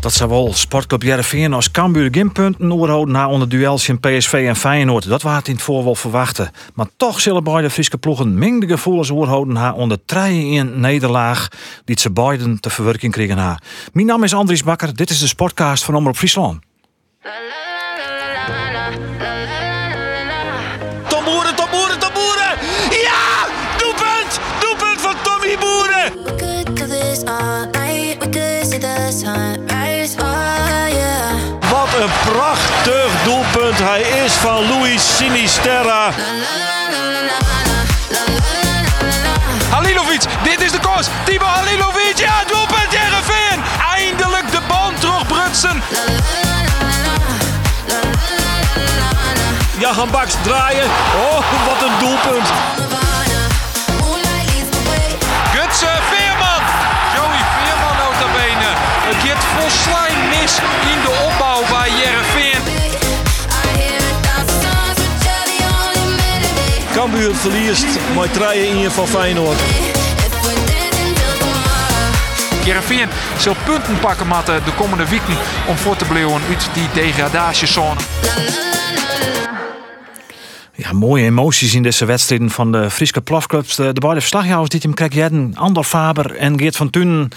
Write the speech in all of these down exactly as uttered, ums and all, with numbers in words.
Dat zowel Sportclub Heerenveen als Cambuur geen punten oorhouden na onder duels in P S V en Feyenoord. Dat was het in het voorval verwachten. Maar toch zullen beide Friese ploegen minder gevoelens oorhouden na onder drie een nederlaag die ze beiden te verwerking kregen na. Mijn naam is Andries Bakker. Dit is de Sportcast van Omrop Fryslân. Tom Boere, Tom Boere, Tom Boere! Ja! Doelpunt! Doelpunt van Tommy Boere! Wat een prachtig doelpunt. Hij is van Luis Sinisterra. Halilovic, dit is de koers. Timo Halilovic, ja, doelpunt Heerenveen. Eindelijk de bal terugbrutsen. Jahanbakhsh draaien. Oh, wat een doelpunt. Gutsen, Veerman. Joey Veerman nota bene. Het gaat volslijn mis in de opbouw bij Heerenveen. Cambuur verliest met drie een van Feyenoord. Heerenveen zal punten pakken matten de komende weken om voor te blijven uit die degradatiezone. Ja, mooie emoties in deze wedstrijden van de Friese plafclubs. De, de beide verslaghouders die hem krijgen, Ander Faber en Geert van Tunen,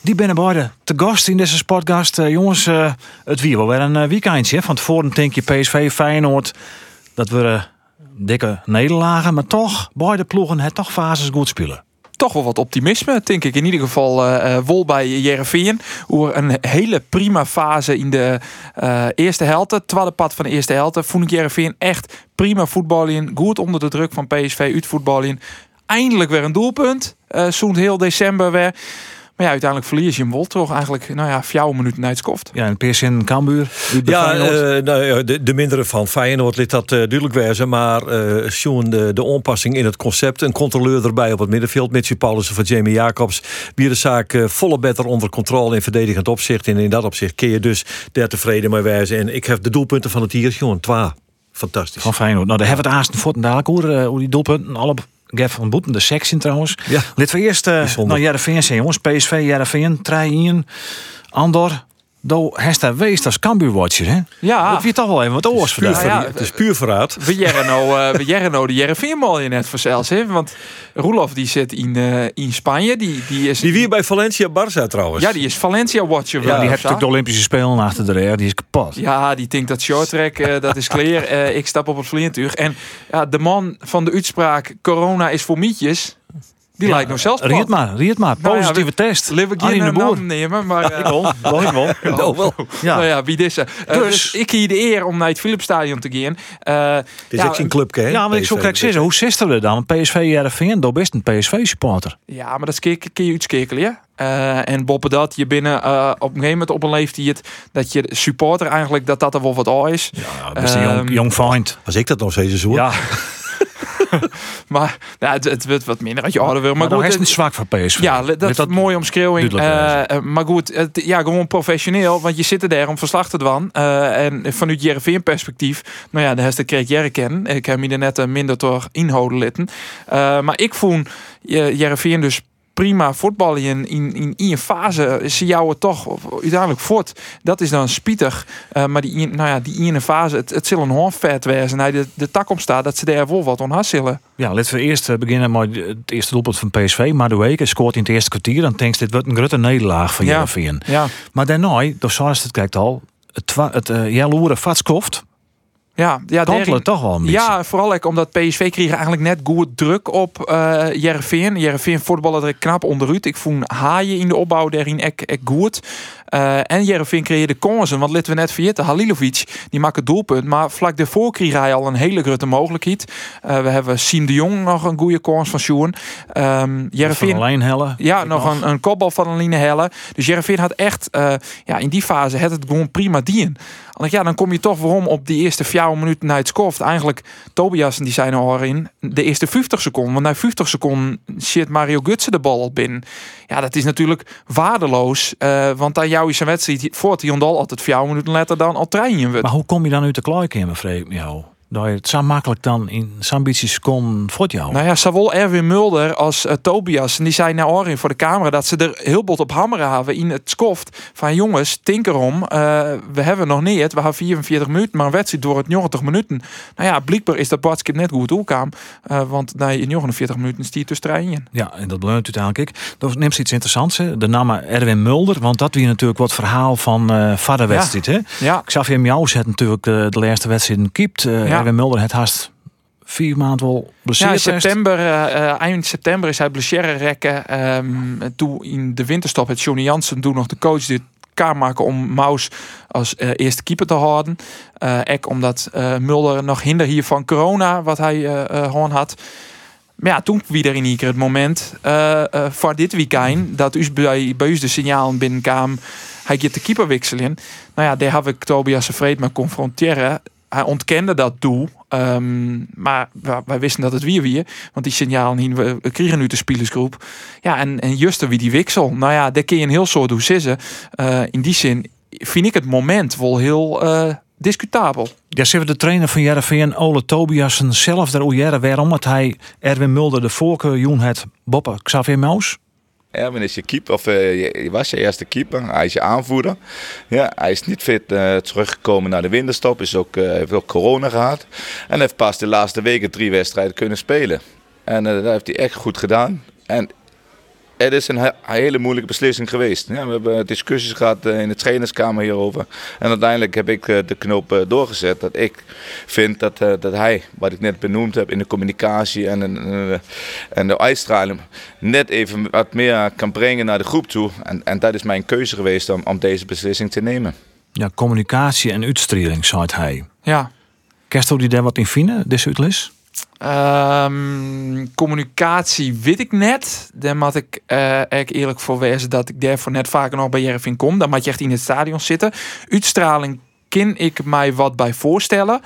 die zijn beide te gast in deze podcast. Uh, jongens, uh, het wie wel weer een weekendje. Van tevoren denk je P S V, Feyenoord, dat we uh, dikke nederlagen. Maar toch, beide ploegen het toch fases goed spelen. Toch wel wat optimisme, denk ik. In ieder geval uh, wol bij Heerenveen. Over een hele prima fase in de uh, eerste helft. Twaalfde pad van de eerste helft. Vond ik Heerenveen echt prima voetbal in. Goed onder de druk van P S V uit voetbal in. Eindelijk weer een doelpunt. Uh, Zo'n heel december weer. Maar ja, uiteindelijk verlies je hem wel toch eigenlijk, nou ja, vier minuten uit de koft. Ja, en P S V en Cambuur. Ja, uh, nou, de, de mindere van Feyenoord liet dat uh, duidelijk wijzen. Maar uh, Sjoen, de, de onpassing in het concept. Een controleur erbij op het middenveld. Mitsie Paulus van Jamie Jacobs. Bier de zaak uh, volle beter onder controle in verdedigend opzicht. En in dat opzicht kun je dus daar tevreden mee wijzen. En ik heb de doelpunten van het hier, Sjoen, twa. Fantastisch. Van Feyenoord. Nou, daar hebben we het aast en voort en dadelijk hoor, hoe die doelpunten alle... Geert van Boeten, de sectie trouwens. Ja. Laten we eerst uh, naar Heerenveen zijn, jongens. P S V, Heerenveen, drie een. Andor, do hesta weest als Cambuurwatcher, hè? Ja. Dat je toch wel even wat oors vandaag. Ja, ja. Het is puur verraad. We jaren nou, we jaren nou de Heerenveenmal je net vanzelfs, hè? Want Roelof die zit in, uh, in Spanje. Die, die, is... die weer bij Valencia Barça trouwens. Ja, die is Valencia-watcher. Ja, die heeft natuurlijk de Olympische Spelen achter de rij. Die is kapot. Ja, die denkt dat shorttrack, uh, dat is clear. Uh, ik stap op het vlierentuig. En uh, de man van de uitspraak, corona is voor mietjes... Die ja, lijkt nog zelfs plat. Riet maar, riet maar. Positieve nou ja, test. Leven geen in de boer nemen, maar... Ik wel, ik wel. wel. Nou ja, wie dit uh, dus, dus ik hier de eer om naar het Philipsstadion te gaan. Uh, dit is ja, echt een clubje, hè? Ja, maar ik zou krijg zeggen, hoe zitten we dan? P S V, Heerenveen, daar best een P S V-supporter. Ja, maar dat kun je uitskekelen, ja. Uh, en boppen dat je binnen uh, op een gegeven moment op een leeftijd dat je supporter eigenlijk, dat dat er wel wat al is. Ja, dat is um, een jong, jong find. Als ik dat nog steeds hoor. Ja. Maar nou, het, het wordt wat minder als je ouder wil. Maar, maar goed, is het niet zwak voor P S V. Ja, dat is een mooie omschreeuwing. Uh, maar goed, het, ja, gewoon professioneel. Want je zit er daar om verslag te doen. Uh, en vanuit Heerenveen perspectief. Nou ja, de heste kreeg Jerry kennen. Ik heb hier net minder door inhouden litten. Uh, maar ik vond Heerenveen dus prima voetbal in, in, in, in je fase. Ze jouwen toch uiteindelijk voort. Dat is dan spietig. Uh, maar die, nou ja, die ene fase, het, het zal een hoofdvet wezen. Nou, de, de tak omstaat dat ze daar wel wat aan zullen. Ja, laten we eerst beginnen met het eerste doelpunt van P S V. Maar de week scoort in het eerste kwartier. Dan denk je, dit wordt een grote nederlaag van Heerenveen. Ja, ja. Maar daarna, door het kijkt al, het, het uh, jaloeren vatskoft. Ja, ja, daarin, toch wel een beetje. Ja, vooral ik, omdat P S V kreeg eigenlijk net goed druk op uh, Heerenveen. Heerenveen voetballen er knap onderuit. Ik voel haaien in de opbouw daarin echt, echt goed. Uh, en Heerenveen creëerde kansen. Want laten we net vergeten, Halilovic, die maakt het doelpunt. Maar vlak daarvoor kreeg hij al een hele grote mogelijkheid. Uh, we hebben Siem de Jong nog een goede kans van Sjoen. Um, Heerenveen, van een lijn hellen. Ja, nog een, een kopbal van een lijn hellen. Dus Heerenveen had echt, uh, ja, in die fase had het gewoon prima dien. Ja, dan kom je toch waarom op die eerste vier minuten naar het skoft. Eigenlijk, Tobiasen die zijn al in de eerste vijftig seconden. Want na vijftig seconden zit Mario Götze de bal op binnen. Ja, dat is natuurlijk waardeloos. Uh, want aan jou is een wedstrijd voor het Jondal altijd vier minuten later dan al trainen wordt. Maar hoe kom je dan uit de kluik in, mevrouw? Ja. Dat je het zo makkelijk dan in zo'n ambities kon voor jou. Nou ja, zowel Erwin Mulder als uh, Tobias. En die zei naar Orin voor de camera dat ze er heel bot op hammeren hebben in het skoft. Van jongens, tink erom. Uh, we hebben nog niet het. We hebben vierenveertig minuten, maar een wedstrijd door het negentig minuten. Nou ja, blijkbaar is dat Bartskip net goed doelkaam. Uh, want na je negenenveertig minuten stiert dus trein. Ja, en dat beleunt uiteindelijk ik. Dat neemt iets interessants. Hè? De naam Erwin Mulder. Want dat weer natuurlijk wat verhaal van uh, vaderwedstrijd. Ja. Ja. Xavier Mous had natuurlijk uh, de laatste wedstrijd gekiept. Uh, ja. Erwin Mulder het haast vier maanden wel blesseerd. Ja, september, uh, eind september is hij blessure rekken. Um, toen in de winterstop het Johnny Jansen toen nog de coach dit kaart maken om Mous als uh, eerste keeper te houden. Uh, ek omdat uh, Mulder nog hinder hier van corona wat hij uh, uh, gewoon had. Maar ja, toen wie er in ieder keer het moment uh, uh, voor dit weekend dat u bij, bij u de signalen binnenkwam. Hij gaat de keeper wisselen. Nou ja, daar heb ik Tobias Vreed mee confronteren. Hij ontkende dat doel, um, maar wij wisten dat het weer weer. Want die signalen hier, we kregen nu de spielersgroep. Ja, en, en juster wie die wiksel. Nou ja, daar kun je een heel soort hoe zissen. Uh, in die zin vind ik het moment wel heel uh, discutabel. Ja, ze hebben de trainer van Heerenveen, Ole Tobiasen, zelf daar al jaren waarom dat hij Erwin Mulder de voorkeur joen het boppen Xavier Mous. Erwin is je keeper, of uh, je was je eerste keeper, hij is je aanvoerder. Ja, hij is niet fit uh, teruggekomen naar de winterstop, is ook, uh, heeft ook corona gehad. En heeft pas de laatste weken drie wedstrijden kunnen spelen. En uh, dat heeft hij echt goed gedaan. En het is een he- hele moeilijke beslissing geweest. Ja, we hebben discussies gehad uh, in de trainerskamer hierover. En uiteindelijk heb ik uh, de knoop uh, doorgezet. Dat ik vind dat, uh, dat hij, wat ik net benoemd heb in de communicatie en, uh, en de uitstraling, net even wat meer kan brengen naar de groep toe. En, en dat is mijn keuze geweest om, om deze beslissing te nemen. Ja, communicatie en uitstraling, zei hij. Ja. Kerstel die daar wat in vinden, dit uitlis? Um, communicatie weet ik net. Daar moet ik uh, eerlijk voor wezen dat ik daarvoor net vaker nog bij Heerenveen kom. Dan moet je echt in het stadion zitten. Uitstraling kan ik mij wat bij voorstellen.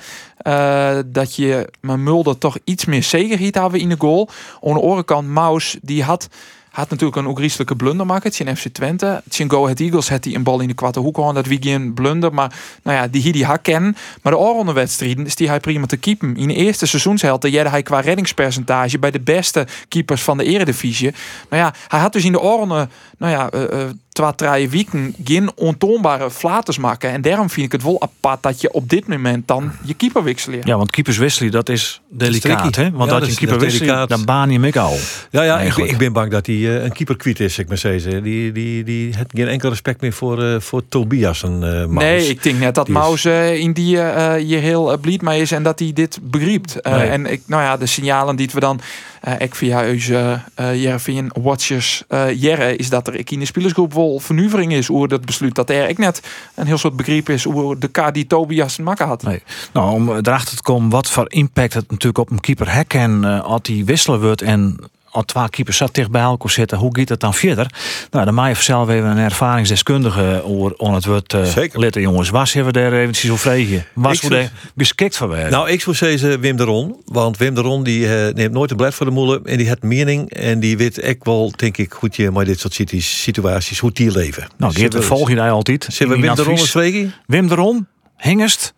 Uh, dat je met Mulder toch iets meer zekerheid hebben in de goal. Aan de andere kant, Mous, die had... had natuurlijk een oegrieselijke blunder maken in F C Twente. In Go Ahead Eagles had hij een bal in de kwarte hoek gehad. Dat wie geen blunder, maar nou ja, die hier die hak kennen. Maar de oorronde wedstrijden is die hij prima te keepen. In de eerste seizoenshelft jette hij qua reddingspercentage bij de beste keepers van de Eredivisie. Nou ja, hij had dus in de oorronde, nou ja, uh, uh, twee, drie weken geen ontoonbare flaters maken. En daarom vind ik het wel apart dat je op dit moment dan je keeper wisselt. Ja, want keepers wisselen, dat is delicaat. Hè? Want ja, dat je een keeper wisselt, dan baan je hem al. Ja, ja ik, ik ben bang dat hij uh, een keeper kwiet is, ik maar zeggen. Die, die, die heeft geen enkel respect meer voor, uh, voor Tobias en uh, Mous. Nee, ik denk net dat Mous uh, in die uh, hier heel uh, blied mee is en dat hij dit begrijpt. Uh, nee. En ik, nou ja, de signalen die we dan uh, ik via onze uh, Heerenveen Watchers uh, Jerre, is dat er in de spielersgroep wel vernuvering is over dat besluit dat er ik net een heel soort begrip is over de K die Tobias maken had. Nee. Nou, om erachter te komen wat voor impact het natuurlijk op een keeper hek en uh, als die wisselen wordt en als twee keepers zat dicht bij elkaar zitten, hoe gaat het dan verder? Nou, dan maak je zelf even een ervaringsdeskundige over het woord uh, letten, jongens. Was hebben we daar eventjes over vregen? Was hoe daar geschikt van werden? Nou, ik zou zeggen Wim de Ron, want Wim de Ron die uh, neemt nooit een blad voor de moeder en die heeft mening en die weet echt wel, denk ik, goed je maar dit soort situaties, hoe die leven. Nou, die dus volg je daar altijd. Zullen we Wim de Ron eens vregen? Wim de Ron, Hengest.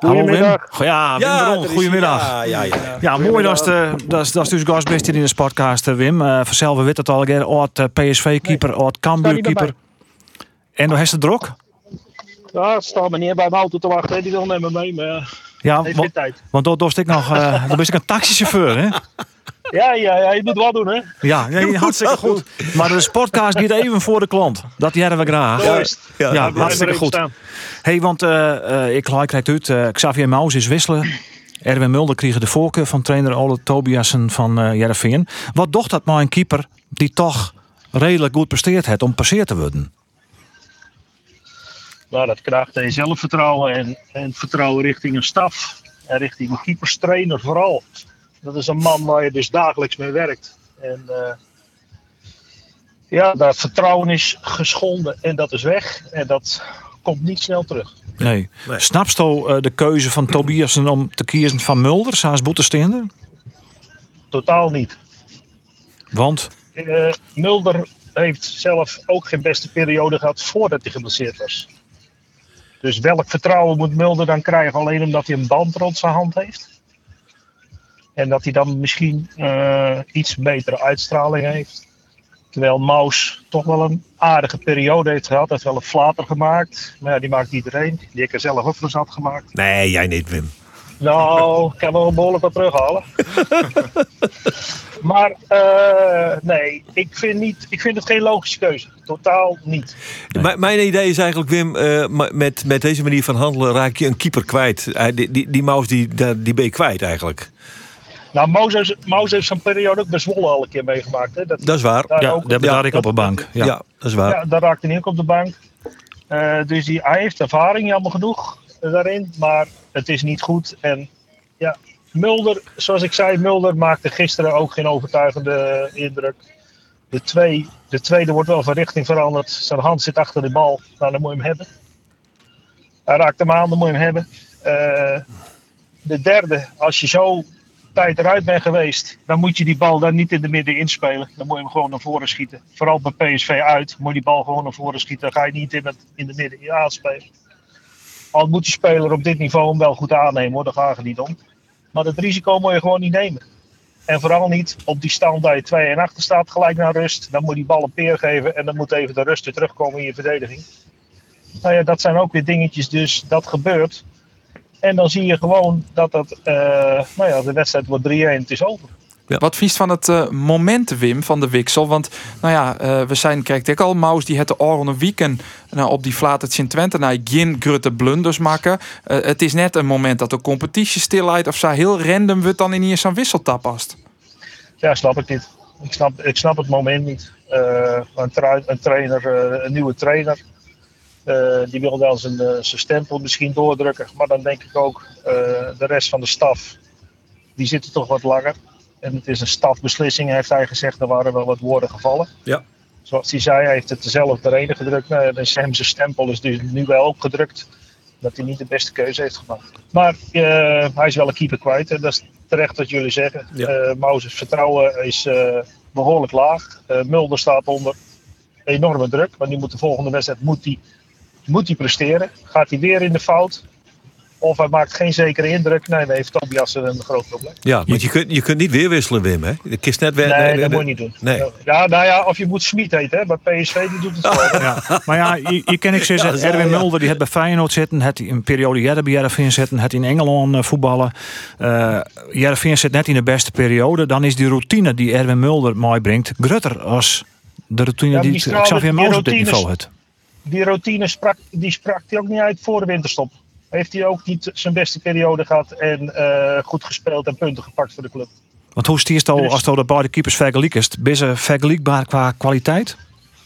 Goedemiddag. Hallo Wim. Ja, Wim ja, de Ron, goedemiddag. Ja, ja, ja. ja mooi dat je dus gastbest hier in de podcast, Wim. Uh, Vanzelf weet het al, oud P S V-keeper, oud Cambuur-keeper. En dan heeft het drok? Ja, staat meneer bij mijn auto te wachten, die wil met me mee, maar ja, heeft geen tijd. Want dan dorst ik nog, uh, dan ben ik een taxichauffeur, hè? Ja, ja, ja, je moet wat doen, hè? Ja, ja je hartstikke goed. goed. Maar de sportcast gaat even voor de klant. Dat jaren we graag. Ja, ja, ja hartstikke goed. Staan. Hey, want uh, uh, ik like het uit. Uh, Xavier Mous is wisselen. Erwin Mulder kreeg de voorkeur van trainer Ole Tobiasen van uh, Heerenveen. Wat docht dat maar een keeper die toch redelijk goed presteerd heeft om passeerd te worden? Nou, dat kracht en zelfvertrouwen en, en vertrouwen richting een staf. En richting een keeperstrainer vooral. Dat is een man waar je dus dagelijks mee werkt. En uh, ja, dat vertrouwen is geschonden en dat is weg. En dat komt niet snel terug. Nee. nee. Snapst u uh, de keuze van Tobiasen om te kiezen van Mulder, saas boetesteender? Totaal niet. Want? Uh, Mulder heeft zelf ook geen beste periode gehad voordat hij geblesseerd was. Dus welk vertrouwen moet Mulder dan krijgen? Alleen omdat hij een band rond zijn hand heeft? En dat hij dan misschien uh, iets betere uitstraling heeft. Terwijl Mous toch wel een aardige periode heeft gehad. Hij heeft wel een flater gemaakt. Maar ja, die maakt iedereen. Die heeft er zelf ook voor zat gemaakt. Nee, jij niet, Wim. Nou, ik kan wel behoorlijk wat terughalen. Maar uh, nee, ik vind, niet, ik vind het geen logische keuze. Totaal niet. Nee. M- mijn idee is eigenlijk, Wim, uh, met, met deze manier van handelen raak je een keeper kwijt. Uh, die, die, die Mous, die, die ben je kwijt eigenlijk. Nou, Mous heeft zo'n periode ook bij Zwolle al een keer meegemaakt. Hè? Dat, dat is waar. Daar, ja, ook, daar ja, raakte ik op de bank. Ja, ja, dat is waar. Ja, daar raakte hij ook op de bank. Uh, dus die, hij heeft ervaring, jammer genoeg, daarin. Maar het is niet goed. En ja, Mulder, zoals ik zei, Mulder maakte gisteren ook geen overtuigende indruk. De, twee, de tweede wordt wel van richting veranderd. Zijn hand zit achter de bal. Nou, dan moet je hem hebben. Hij raakt hem aan, dan moet je hem hebben. Uh, de derde, als je zo tijd eruit bent geweest, dan moet je die bal dan niet in de midden inspelen. Dan moet je hem gewoon naar voren schieten. Vooral bij P S V uit, moet je die bal gewoon naar voren schieten. Dan ga je niet in, het, in de midden aanspelen. Al moet die speler op dit niveau hem wel goed aannemen, hoor, daar gaat het niet om. Maar dat risico moet je gewoon niet nemen. En vooral niet op die stand dat je twee een achter staat, gelijk naar rust. Dan moet je die bal een peer geven en dan moet even de rust weer terugkomen in je verdediging. Nou ja, dat zijn ook weer dingetjes, dus dat gebeurt. En dan zie je gewoon dat dat, uh, nou ja, de wedstrijd wordt drie een, het is over. Ja. Wat vies van het uh, moment, Wim, van de wissel. Want nou ja, uh, we zijn, kijk ik al, Mous die het de Oranje Weekend nou, op die Flatert Sint-Twente naar geen grote blunders maken. Uh, het is net een moment dat de competitie stilheid of zij heel random wordt dan in hier zo'n wisseltap past. Ja, snap ik niet. Ik snap, ik snap het moment niet. Uh, een, tra- een, trainer, uh, een nieuwe trainer. Uh, die wil wel zijn, uh, zijn stempel misschien doordrukken. Maar dan denk ik ook, uh, de rest van de staf, die zitten toch wat langer. En het is een stafbeslissing, heeft hij gezegd. Er waren wel wat woorden gevallen. Ja. Zoals hij zei, hij heeft het zelf erheen gedrukt. Nou, dus hem zijn stempel is dus nu wel opgedrukt. Dat hij niet de beste keuze heeft gemaakt. Maar uh, hij is wel een keeper kwijt. En dat is terecht wat jullie zeggen. Ja. Uh, Mous' vertrouwen is uh, behoorlijk laag. Uh, Mulder staat onder enorme druk. Want die moet de volgende wedstrijd moet die, moet die presteren. Gaat hij weer in de fout? Of hij maakt geen zekere indruk. Nee, dan heeft Tobiasen een groot probleem. Ja, want je kunt, je kunt niet weer wisselen, Wim. Hè? Je kist net weer, nee, nee, dat nee, moet je niet doen. Nee. Ja, nou ja, of je moet Smit heten. Bij P S V die doet het wel. Ja. Maar ja, je, je ken ik zo zeggen. Ja, Erwin ja. Mulder die had bij Feyenoord zitten. Had hij een periode Heerenveen zitten. Had hij in Engeland voetballen. Heerenveen uh, zit net in de beste periode. Dan is die routine die Erwin Mulder mooi brengt grutter als de routine ja, die, die Xavier Mous op dit niveau had. Die routine sprak die sprak hij ook niet uit voor de winterstop. Heeft hij ook niet zijn beste periode gehad en uh, goed gespeeld en punten gepakt voor de club. Want hoe stierst het al dus, als het de beide keepers vergelijk is? Ben ze vergelijkbaar qua kwaliteit?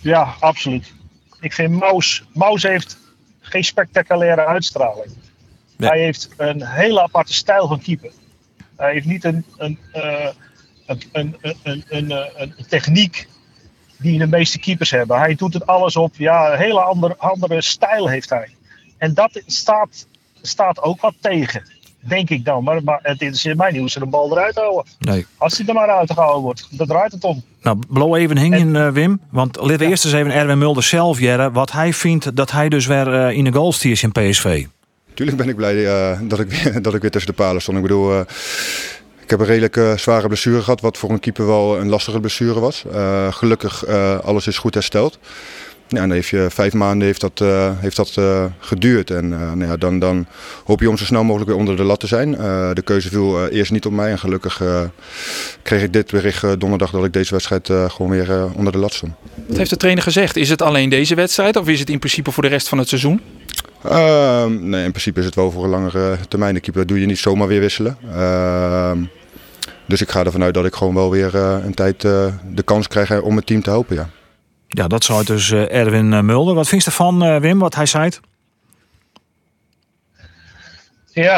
Ja, absoluut. Ik vind Mous, Mous heeft geen spectaculaire uitstraling. Nee. Hij heeft een hele aparte stijl van keeper. Hij heeft niet een, een, uh, een, een, een, een, een techniek die de meeste keepers hebben. Hij doet het alles op. Ja, een hele andere, andere stijl heeft hij. En dat staat... staat ook wat tegen, denk ik dan. Maar, maar het interesseert mij niet hoe ze de bal eruit houden. Nee. Als die er maar uitgehouden wordt, dan draait het om. Nou, blow even hingen, uh, Wim. Want laten we ja. eerst eens even Erwin Mulder zelf jaren. Wat hij vindt dat hij dus weer uh, in de goal stiert in P S V. Tuurlijk ben ik blij uh, dat, ik weer, dat ik weer tussen de palen stond. Ik bedoel, uh, ik heb een redelijk uh, zware blessure gehad. Wat voor een keeper wel een lastige blessure was. Uh, gelukkig, uh, alles is goed hersteld. Ja, dan heeft je, vijf maanden heeft dat, uh, heeft dat uh, geduurd en uh, nou ja, dan, dan hoop je om zo snel mogelijk weer onder de lat te zijn. Uh, de keuze viel uh, eerst niet op mij en gelukkig uh, kreeg ik dit bericht uh, donderdag dat ik deze wedstrijd uh, gewoon weer uh, onder de lat stond. Wat heeft de trainer gezegd? Is het alleen deze wedstrijd of is het in principe voor de rest van het seizoen? Uh, nee, in principe is het wel voor een langere termijn. De keeper, dat doe je niet zomaar weer wisselen. Uh, dus ik ga ervan uit dat ik gewoon wel weer uh, een tijd uh, de kans krijg om het team te helpen, ja. Ja, dat zou dus uh, Erwin Mulder. Wat vind je ervan, uh, Wim, wat hij zei? Ja,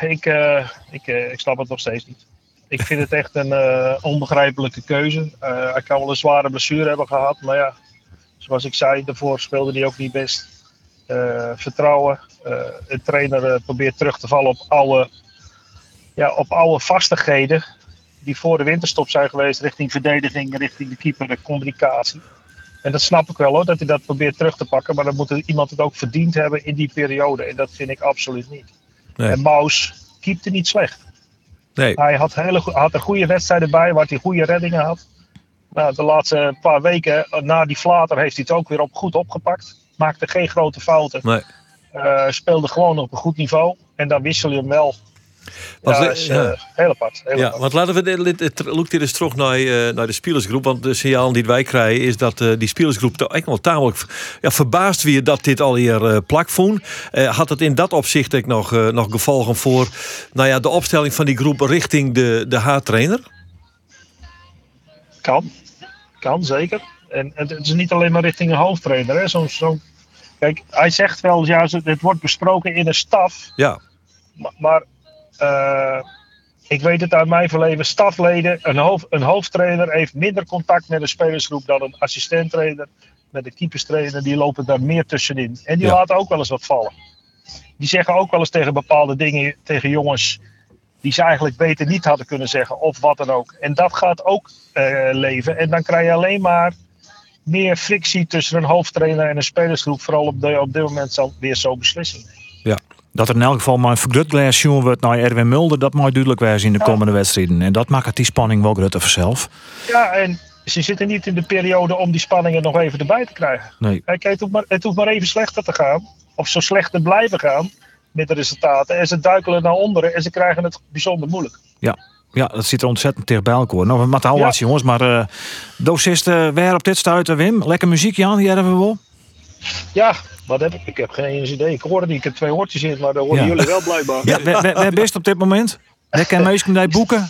ik, uh, ik, uh, ik snap het nog steeds niet. Ik vind het echt een uh, onbegrijpelijke keuze. Uh, hij kan wel een zware blessure hebben gehad, maar ja, zoals ik zei, daarvoor speelde hij ook niet best. uh, vertrouwen. Uh, de trainer uh, probeert terug te vallen op alle, ja, op alle vastigheden die voor de winterstop zijn geweest richting verdediging, richting de keeper, de communicatie. En dat snap ik wel hoor, dat hij dat probeert terug te pakken. Maar dan moet er, iemand het ook verdiend hebben in die periode. En dat vind ik absoluut niet. Nee. En Mous keepte niet slecht. Nee. Hij had, hele, had een goede wedstrijd erbij, waar hij goede reddingen had. Nou, de laatste paar weken na die flater heeft hij het ook weer op, goed opgepakt. Maakte geen grote fouten. Nee. Uh, speelde gewoon op een goed niveau. En dan wissel je hem wel. Ja, dat is uh, ja. heel apart. Heel ja, apart. Want laten we look dit eens terug naar, uh, naar de spielersgroep. Want de signaal die wij krijgen is dat uh, die spielersgroep eigenlijk wel tamelijk ja, verbaasd weer dat dit al hier uh, plakvoen. Uh, had het in dat opzicht ik nog, uh, nog gevolgen voor nou ja, de opstelling van die groep richting de, de H-trainer? Kan. Kan, zeker. En, en het is niet alleen maar richting een hoofdtrainer. Hè. Soms, zo... Kijk, hij zegt wel, ja, het wordt besproken in een staf. Ja. Maar... maar Uh, ik weet het uit mijn verleden, stafleden, een, hoofd, een hoofdtrainer heeft minder contact met de spelersgroep dan een assistenttrainer, met de keeperstrainer, die lopen daar meer tussenin. En die ja. laten ook wel eens wat vallen. Die zeggen ook wel eens tegen bepaalde dingen, tegen jongens die ze eigenlijk beter niet hadden kunnen zeggen, of wat dan ook. En dat gaat ook uh, leven. En dan krijg je alleen maar meer frictie tussen een hoofdtrainer en een spelersgroep, vooral op, de, op dit moment zal weer zo beslissen. Ja. Dat er in elk geval maar een vergrootglas zien wordt naar Erwin Mulder, dat moet duidelijk wijzen in de ja. komende wedstrijden. En dat maakt die spanning wel groter vanzelf. Ja, en ze zitten niet in de periode om die spanningen nog even erbij te krijgen. Nee. Kijk, het hoeft maar, het hoeft maar even slechter te gaan, of zo slecht te blijven gaan met de resultaten. En ze duikelen naar onderen en ze krijgen het bijzonder moeilijk. Ja. Ja, dat zit er ontzettend dicht bij elkaar. Nou, we moeten houden ja. jongens, maar uh, docisten, uh, weer op dit stuiten, Wim. Lekker muziek, Jan, hier hebben we wel. Ja, wat heb ik? Ik heb geen idee. Ik hoorde niet. Ik heb twee hoortjes in, maar daar horen ja. jullie wel blijkbaar. Ja, we, we, we best op dit moment. We kunnen meestal boeken.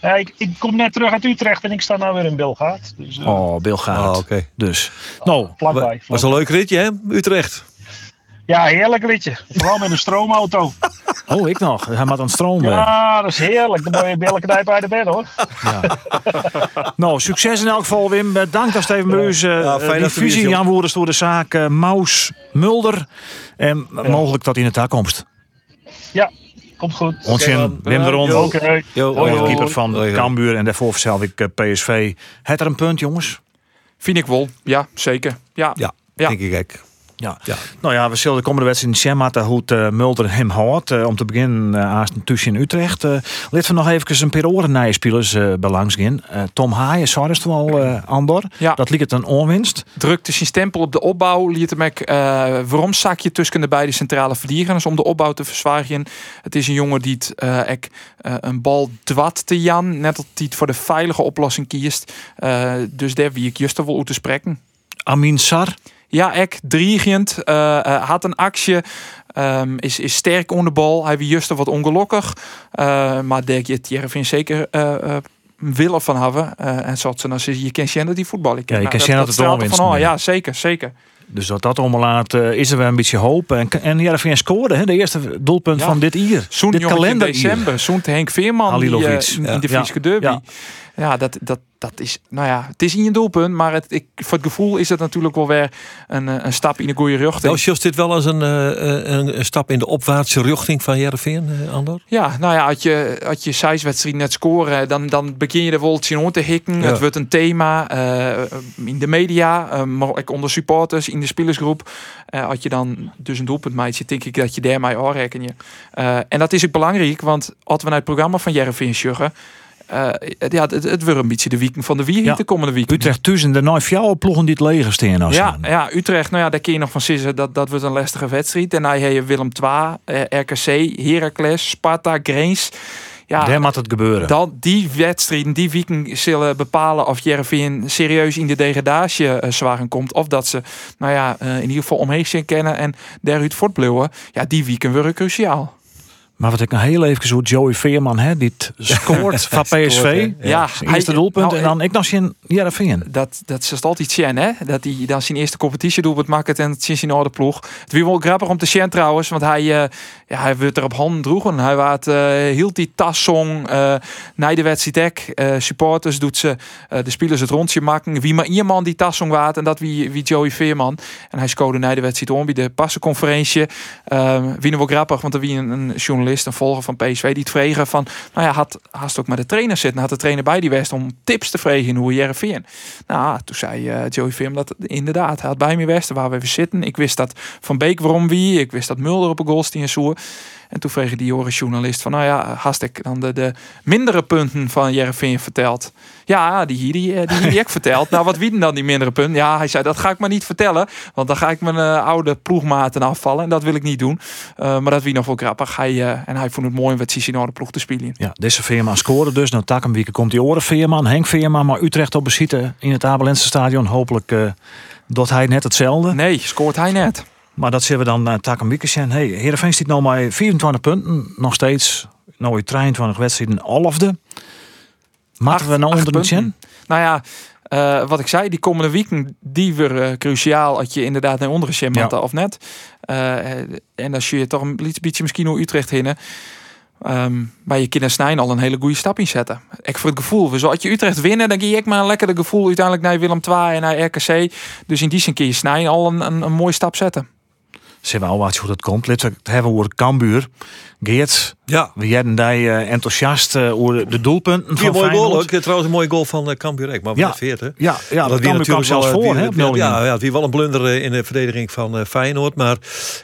Ja, ik, ik kom net terug uit Utrecht en ik sta nou weer in Bilgaard. Dus, uh... Oh, Bilgaard. Oh, oké. Dus. Oh, nou, vlakbij, vlakbij. Was een leuk ritje, hè? Utrecht. Ja, heerlijk ritje. Vooral met een stroomauto. Oh, ik nog. Hij maakt aan het stroom. Ja, dat is heerlijk. Dan ben je bij elke knijp uit de bed, hoor. Ja. Nou, succes in elk geval, Wim. Bedankt aan Steven Mous. Ja, ja, uh, die fusie aanwoorders door de zaak uh, Mous, Mulder. En ja. mogelijk dat in de toekomst. Ja, komt goed. Ons okay, Wim de Ron. Okay. Keeper van yo, yo. Cambuur. En daarvoor vertel ik uh, P S V. Het er een punt, jongens? Vind ik wel. Ja, zeker. Ja, ja, ja. denk ik ook. Ja. ja, nou ja, we zullen de komende wedstrijd in Sjemmatten hoe het uh, Mulder hem houdt. Uh, om te beginnen uh, aan tussen in Utrecht. Uh, Lid van nog even een periode nijspelers uh, belangs in. Uh, Tom Haaien, zou dat wel, uh, Andor? Ja. Dat liet het een onwinst. Drukte zijn stempel op de opbouw. Liet hem ook uh, waarom zakje tussen de beide centrale verdedigers om de opbouw te verzwaren. Het is een jongen die het, uh, ek, uh, een bal dwat te Jan. Net dat hij het voor de veilige oplossing kiest. Uh, dus daar wie ik juist wel uit te spreken. Amin Sar. Ja, ek driegend. Uh, uh, had een actie. Um, is, is sterk onder de bal. Hij was juist wat ongelukkig. Uh, maar denk je, Tjervin zeker uh, uh, willen van hebben. Uh, en zat ze dan je kent zien dat die voetbal. Ik ja, je nou, kent zien dat, dat, dat het doelwinst. Oh, ja, zeker, zeker. Dus dat dat omlaat uh, is er wel een beetje hoop. En, en Heerenveen scoorde, hè, de eerste doelpunt ja. van dit jaar. Zo'n dit kalender in december. Zo'n Henk Veerman Halilovic. Die, uh, in de ja. Frieske derby. Ja, ja dat, dat, dat is... Nou ja, het is in je doelpunt. Maar het, ik, voor het gevoel is dat natuurlijk wel weer een, een stap in de goede richting. Nou, is dit wel als een, een, een stap in de opwaartse richting van Heerenveen, Andor? Ja, nou ja, als je, als je zijswedstrijd net scoren, dan, dan begin je er wel het zien te hikken. Ja. Het wordt een thema uh, in de media, uh, maar ook onder supporters, in de spelersgroep. Uh, als je dan dus een doelpunt maakt, denk ik dat je daarmee aanreken je. Uh, en dat is ook belangrijk, want als we naar het programma van Heerenveen sjuggen, Uh, ja, het, het wordt een beetje de weekend van de wier ja. de komende week. Utrecht tussen de nou jouw ploegen die het leger staan. Nou ja, ja, Utrecht, nou ja, daar kun je nog van zeggen dat, dat wordt een lastige wedstrijd. En dan heb je Willem twee, uh, R K C, Heracles, Sparta, Grains. Ja, daar moet het gebeuren. Dan die wedstrijden, die weekend zullen bepalen of Heerenveen serieus in de degradatie uh, zwaren komt. Of dat ze, nou ja, uh, in ieder geval omheen zijn kennen en daaruit voortblijven. Ja, die weekend worden cruciaal. Maar wat ik nog heel even zo, Joey Veerman, hè, die scoort ja, van P S V. Ja, ja. Zijn eerste hij, doelpunt nou, en dan ik nog zien, ja, dat vind je. Dat, dat is altijd zien, hè? Dat hij dan zijn eerste competitiedoelpunt maakt en sinds zijn oude ploeg. Het was wel grappig om te zien trouwens, want hij, uh, ja, hij werd er op handen droegen. Hij waard, uh, hield die tassong, uh, naar de wedstrijd, uh, supporters doet ze, uh, de spelers het rondje maken. Wie maar iemand die tassong waard en dat wie, wie Joey Veerman. En hij scoorde naar de wedstrijd om bij de passenconferentie. Uh, wie wel grappig, want er wie een, een journalist. Een volger van P S V die het vregen van, nou ja, had haast ook maar de trainer zitten. Had de trainer bij die West om tips te vregen in hoe Heerenveen. Nou, toen zei uh, Joey Veerman dat inderdaad, hij had bij me West waar we even zitten. Ik wist dat Van Beek waarom wie, ik wist dat Mulder op een goalsteen en zo. En toen vregen die Joris journalist van, nou ja, haast ik dan de, de mindere punten van Heerenveen verteld. Ja, die hier die, die, die ik verteld. Nou, wat wieden dan die mindere punten? Ja, hij zei, dat ga ik maar niet vertellen, want dan ga ik mijn uh, oude ploegmaten afvallen en dat wil ik niet doen. Uh, maar dat wie nog wel grappig. Hij uh, En hij vond het mooi om wat Sissi naar de ploeg te spelen. Ja, deze Veerman scoorde dus. Nou, Takkenwieken komt die Oren Veerman, Henk Veerman. Maar Utrecht op bezitten in het Abelense stadion. Hopelijk uh, doet hij net hetzelfde. Nee, scoort hij net. Maar dat zien we dan uh, Takkenwieken zijn. Hey, Heerenveen zit nou maar vierentwintig punten. Nog steeds. Nou, drieëntwintig wedstrijden elfde. Maten we nou onder de chin? Nou ja... Uh, wat ik zei, die komende weken, die weer uh, cruciaal dat je inderdaad naar onderen schemt, ja. Of net. Uh, en dan zie je toch een beetje misschien hoe Utrecht hinnen. Um, maar je kinderen snijden al een hele goede stap in zetten. Ik voor het gevoel, we als je Utrecht winnen, dan geef ik maar een lekkere gevoel uiteindelijk naar Willem twee en naar R K C. Dus in die zin kun je snijden al een, een, een mooie stap zetten. Zien we al wat hoe dat komt. Laten we het hebben over Cambuur. Geert, ja. We hebben daar uh, enthousiast uh, over de doelpunten van Feyenoord. Goal, ook. Trouwens een mooie goal van uh, Cambuur. Maar wat ja. veert, hè? Ja, ja dat Cambuur kwam zelfs voor. He, ja, ja, het was wel een blunder in de verdediging van uh, Feyenoord. Maar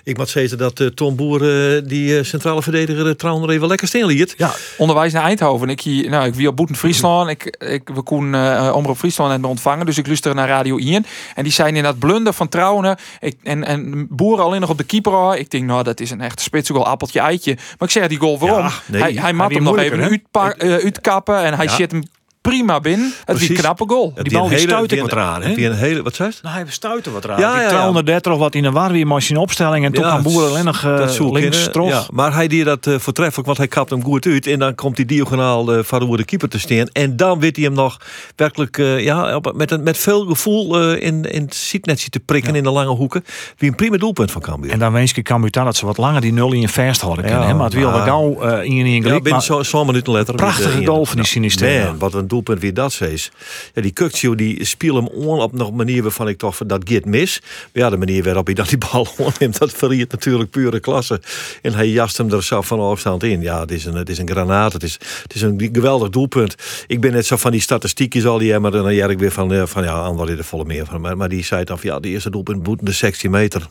ik moet zeggen dat uh, Tom Boere, uh, die uh, centrale verdediger, uh, trouwens even lekker stil liet. Ja, onderwijs naar Eindhoven. Ik hier, nou, ik wie op Boeten Friesland. Ik, ik, we koen uh, Omrop Fryslân net ontvangen. Dus ik luister naar Radio Ien. En die zijn in dat blunder van Trouwen. Ik, en, en Boeren alleen nog op de keeper. Ik denk, nou, dat is een echte spitsengoal, appeltje, eitje. Maar ik zeg die goal waarom. Ja, nee. Hij, hij mat hem nog even uitpa- uh, uitkappen en hij ja. zit hem prima binnen. Het is een knappe goal. Ja, die bal die stuitte wat raar. He? Die een hele, wat zei nou, hij stuitte wat raar. Ja, die ja, tweehonderddertig ja. wat in een war weer maar zijn opstelling. En ja, toen kan Boer alleen nog uh, links trof. Ja. Maar hij deed dat uh, voortreffelijk, want hij kapt hem goed uit. En dan komt die diagonaal uh, van de keeper te staan. En dan weet hij hem nog werkelijk uh, ja, op, met, met veel gevoel uh, in, in het zietnetje te prikken ja. in de lange hoeken. Wie een prima doelpunt van Cambuur. En dan wens ik Cambuur dat ze wat langer die nul in je vast hadden ja, kunnen. Maar het wil wel gauw uh, in je gelijk. Ja, binnen zo'n zo minuten letter. Prachtige goal van die Sinister. Wat een doelpunt weer dat is. Ja, die Kuktio die spiel hem on op een manier waarvan ik toch dat Geert mis. Maar ja, de manier waarop hij dan die bal onneemt, dat verriet natuurlijk pure klasse. En hij jast hem er zo van afstand in. Ja, het is een, het is een granaat. Het is, het is een geweldig doelpunt. Ik ben net zo van die statistiekjes al die hebben, maar dan jaar ik weer van, van ja, Anwar in de volle meer van. Maar, maar die zei dan van ja, de eerste doelpunt boeten de zestien meter.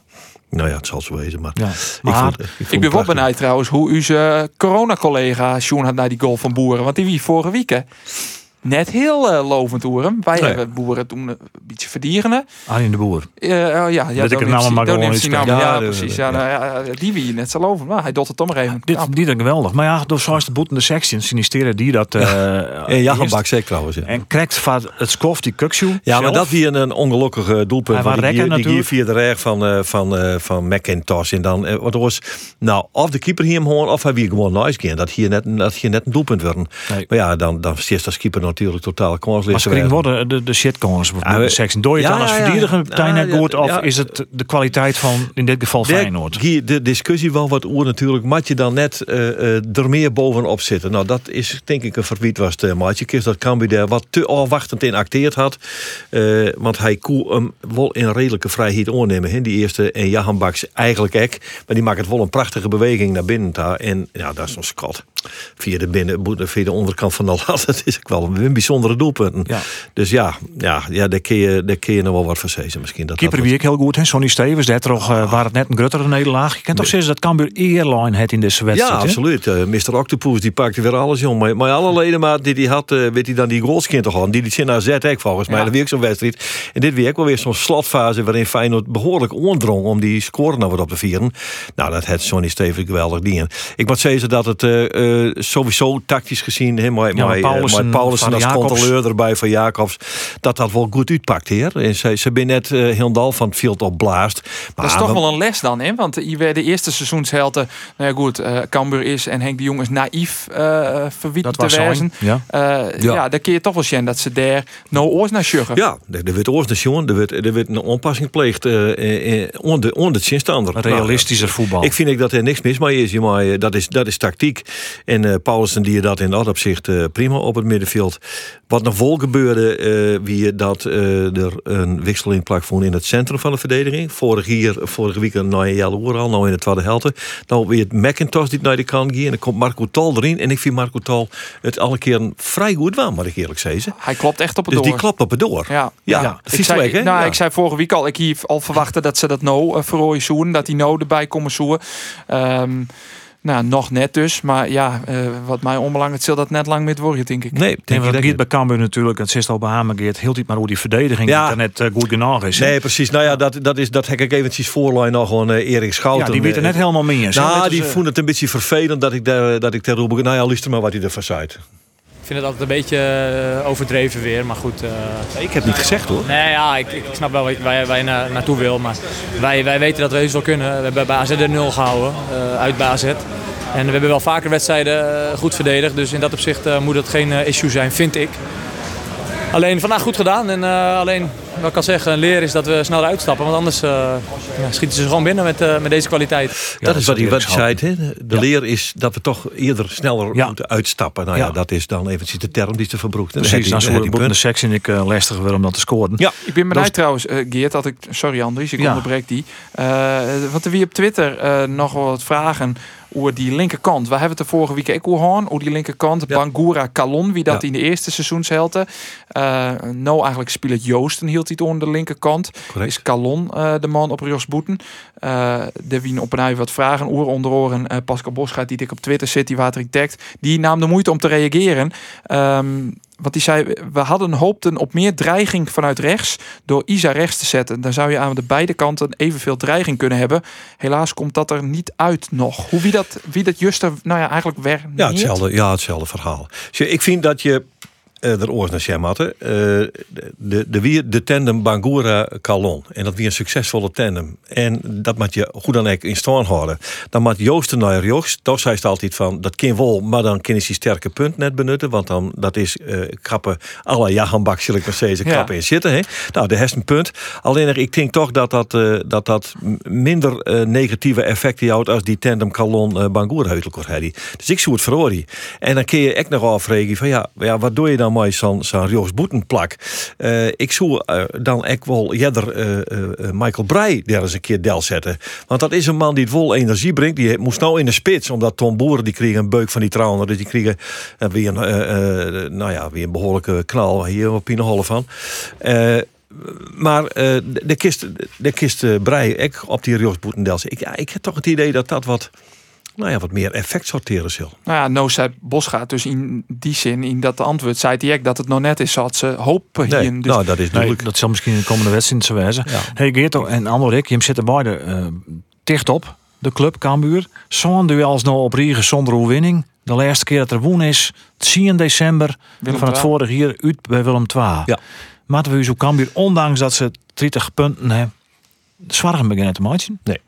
Nou ja, het zal zo wezen. Maar, ja. maar ik, vond, ik, vond ik ben wel benieuwd trouwens hoe uw corona-collega Sjoen had naar die goal van Boeren. Want die wie vorige week, hè? Net heel uh, lovend hoor. Wij hebben nee. Boeren toen een beetje verdieren. Arjen de Boer. Uh, uh, ja, ja, dat ik het naam maar gewoon niet ja, ja, precies. Ja, ja. Ja, die wie net zo lovend. Maar hij doet het toch maar even. Dit, die dan geweldig. Maar ja, door zoals de boetende sectie sinisteren die dat... Uh, ja. En Jahanbakhsh zegt trouwens. Ja. En krijgt van het skof die Kukshoe. Ja, zelf. Maar dat hier een, een ongelukkige doelpunt. Hij die hier, die hier via de rij van, uh, van, uh, van MacIntosh. En dan, uh, wat was, nou, of de keeper hier hem hoor, of hij weer gewoon nice gaan. Dat hier net, dat hier net een doelpunt werd. Nee. Maar ja, dan, dan zit als keeper nog natuurlijk totaal kansless. Maar screen worden de, de shit kans bijvoorbeeld seks. Doe je het dan als verdediger bijna goed of is het de kwaliteit van in dit geval Feyenoord? De discussie wel wat oer natuurlijk. Moet je dan net uh, uh, er meer bovenop zitten? Nou, dat is denk ik een verwiet was het maatje. Kist dat Cambuur daar wat te afwachtend in acteerd had. Uh, want hij koe hem wel in redelijke vrijheid oornemen. He? Die eerste en Jahanbakhsh eigenlijk ek. Maar die maakt het wel een prachtige beweging naar binnen daar. En ja, daar is zo'n schat. Via de, binnen, via de onderkant van de lat. Dat is ook wel een een bijzondere doelpunten. Ja. Dus ja, ja, ja daar kun je, daar kun je nog wel wat van zeggen misschien. Dat keeper wie ik heel goed, hè? Sonny Stevens, dat toch uh, waar het net een gruttere nederlaag. Je kent toch zeggen dat Cambuur Airline het in deze wedstrijd. Ja, absoluut. Uh, mister Octopus die pakte weer alles jong. Maar, maar alle ledemaat die hij had, uh, weet hij dan die goalskin te gaan. Die die zin aan zet ik volgens mij. Ja. Dat weer zo'n wedstrijd. En dit weer ook wel weer zo'n slotfase waarin Feyenoord behoorlijk oondrong om die score nou wat op te vieren. Nou, dat had Sonny Stevens geweldig dingen. Ik moet zeggen dat het uh, uh, sowieso tactisch gezien, hè, maar, ja, maar, maar Paulus. Uh, maar Paulus en als Jacobs controleur erbij van Jacobs, dat dat wel goed uitpakt, heer. Ze, ze ben net uh, heel dal van het veld opblaast. Maar dat is toch wel een les dan, hè? Want je werd de eerste seizoenshelte, nou ja, goed, uh, Cambuur is en Henk de Jong is naïef uh, verwiet te wezen. Ja. Uh, ja. ja, daar kun je toch wel zien dat ze daar nou oors naar sjuggen. Ja, er wordt oors naar sjuggen, er wordt een onpassing pleegd onder uh, het zinstander. Realistischer voetbal. Ik vind ik dat er niks mis mee is, maar dat is, dat is tactiek. En uh, Paulus en die dat in dat opzicht uh, prima op het middenveld. Wat nog wel gebeurde, uh, wie dat uh, er een wisseling plaatsvond in het centrum van de verdediging. Vorig jaar, vorige week naar een jelle oor al, nou in de tweede helte. Dan weer het MacIntosh die naar de kant ging en dan komt Marco Tal erin. En ik vind Marco Tal het alle keer een vrij goed waan, moet ik eerlijk zeggen. Hij klopt echt op het dus door. Dus die klopt op het door. Ja, ja, ja. Ik, zei, weg, nou, ja. ik zei vorige week al, ik hier al verwachtte dat ze dat nou uh, verrooien zoen, dat die nou erbij komen zoen. Um, Nou, nog net dus. Maar ja, uh, wat mij onbelangrijk zal dat net lang meer worden, denk ik. Nee, denk nee dat Geert bij Cambuur natuurlijk, het zit al bij Hamergeert, hield niet maar hoe die verdediging ja. die daar net uh, goed genoeg is. Nee, he? Precies. Nou ja, dat, dat, is, dat heb ik eventjes voorlijn nog gewoon uh, Erik Schouten. Ja, die weet er net helemaal mee eens. Nou, nou die dus, uh, vond het een beetje vervelend dat ik daar, dat ik daar roep. Nou ja, luister maar wat hij ervan zei. Ik vind het altijd een beetje overdreven weer, maar goed. Uh... Nee, ik heb niet gezegd hoor. Nee, ja, ik, ik snap wel waar je, waar je na, naartoe wil, maar wij, wij weten dat we heus wel kunnen. We hebben bij A Z de nul gehouden, uh, uit bij A Z. En we hebben wel vaker wedstrijden goed verdedigd, dus in dat opzicht uh, moet dat geen uh, issue zijn, vind ik. Alleen vandaag goed gedaan en uh, alleen wat ik kan zeggen, leren is dat we snel uitstappen, want anders uh, ja, schieten ze gewoon binnen met, uh, met deze kwaliteit. Ja, dat is wat hij wat zei, hè? De ja. leer is dat we toch eerder sneller ja. moeten uitstappen. Nou ja, ja, dat is dan eventjes de term die ze verbroekt. Precies, dan zo'n boekende seks en ik uh, lastig weer om dat te scoren. Ja, ik ben blij trouwens, uh, Geert, dat ik, sorry Andries, ik ja. onderbreek die. Uh, want er wie op Twitter uh, nog wel wat vragen over die linkerkant. We hebben het de vorige week ook over over die linkerkant. Ja. Bangura Kalon, wie dat ja. in de eerste seizoenshelte. Uh, nou eigenlijk speelt Joosten hield hij toen aan de linkerkant. Correct. Is Kalon uh, de man op rechtsboeten. Uh, de wien op een ei wat vragen. Oer onder oren uh, Pascal Bosgaard die dik op Twitter zit, die watering tagt. Die nam de moeite om te reageren. Um, Want die zei, we hadden hoopten op meer dreiging vanuit rechts door Isa rechts te zetten. Dan zou je aan de beide kanten evenveel dreiging kunnen hebben. Helaas komt dat er niet uit nog. Hoe wie dat, wie dat juster, nou ja, eigenlijk weer ja, hetzelfde, ja, hetzelfde verhaal. Dus ik vind dat je Uh, er oors naar Sjematten. Uh, de, de, de tandem Bangura-Kalon. En dat weer een succesvolle tandem. En dat moet je goed dan ook in stand houden. Dan moet Joosten naar Joost. Dat zei ze altijd van, dat kan wel, maar dan kan je die sterke punt net benutten. Want dan, dat is uh, krappen à la Jahanbakhsh, zal ik nog steeds ja. krappen in zitten. Hè? Nou, de hersen punt. Alleen, ik denk toch dat dat, uh, dat, dat minder uh, negatieve effecten houdt als die tandem Kalon-Bangura-Heutelkort. Dus ik zoek het verhoor. En dan kun je echt nog afregen van, ja, ja, wat doe je dan maar zo'n Joost-Boetenplak. Uh, ik zou uh, dan echt wel jeder uh, uh, Michael Breij daar eens een keer del zetten. Want dat is een man die het vol energie brengt. Die moest nou in de spits, omdat Tom Boere die kreeg een beuk van die trouwen. Dus die kregen uh, weer, uh, uh, nou ja, weer een behoorlijke knal hier op Pieneholle van. Uh, Maar uh, de kist, de kist uh, Breij ek op die Joost-Boetendels. Ik, ja, ik heb toch het idee dat dat wat... Nou ja, wat meer effect sorteren zil. Nou ja, nou zei Bosgaard dus in die zin, in dat antwoord, zei hij echt dat het nog net is, zoals ze hopen hier. Nee, dus nou, dat is nee, dat zal misschien in de komende wedstrijd zo wezen. Ja. Hey Geert en Anderik, je zitten beide uh, dicht op de club Cambuur. Zo'n duels nou op Riegen zonder oorwinning. De laatste keer dat er woen is, tien december Willem van het vorige jaar uit bij Willem twee. Ja. Maar we zo Cambuur, ondanks dat ze dertig punten hebben, zwargen beginnen te maken. Nee.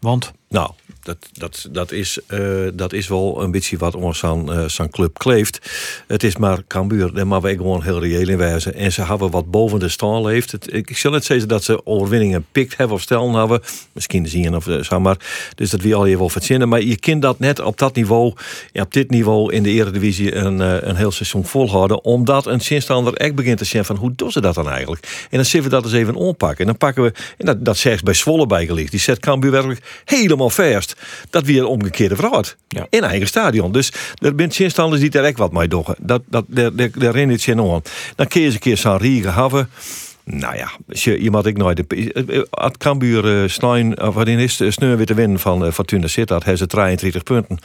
Want? Nou, dat, dat, dat, is, uh, dat is wel een beetje wat ons aan uh, zijn club kleeft. Het is maar Cambuur, daar maar we gewoon heel reëel in wijzen. En ze hebben wat boven de stand leeft. Het, ik, ik zal net zeggen dat ze overwinningen pikt hebben of stellen hebben. Misschien zien of uh, zeg maar. Dus dat wie al je wel verzinnen. Maar je kunt dat net op dat niveau, ja, op dit niveau in de Eredivisie een, uh, een heel seizoen volhouden. Omdat een zinstander echt begint te zien van hoe doen ze dat dan eigenlijk? En dan zullen we dat eens even oppakken. En dan pakken we, en dat, dat zegt bij Zwolle bijgelicht. Die zet Cambuur werkelijk helemaal vast, dat weer een omgekeerde verhaald. Ja. In eigen stadion. Dus er zijn zinstanders die er echt wat mee doggen. Dat, dat, daar, daar, daar in het zin aan. Dan kun je eens een keer San Riegen hebben. Nou ja, je, je moet ik nooit... Ad Cambuur uh, snijden, of wat in is, sneur weer te winnen van uh, Fortuna Sittard. Hij heeft drieëntwintig punten.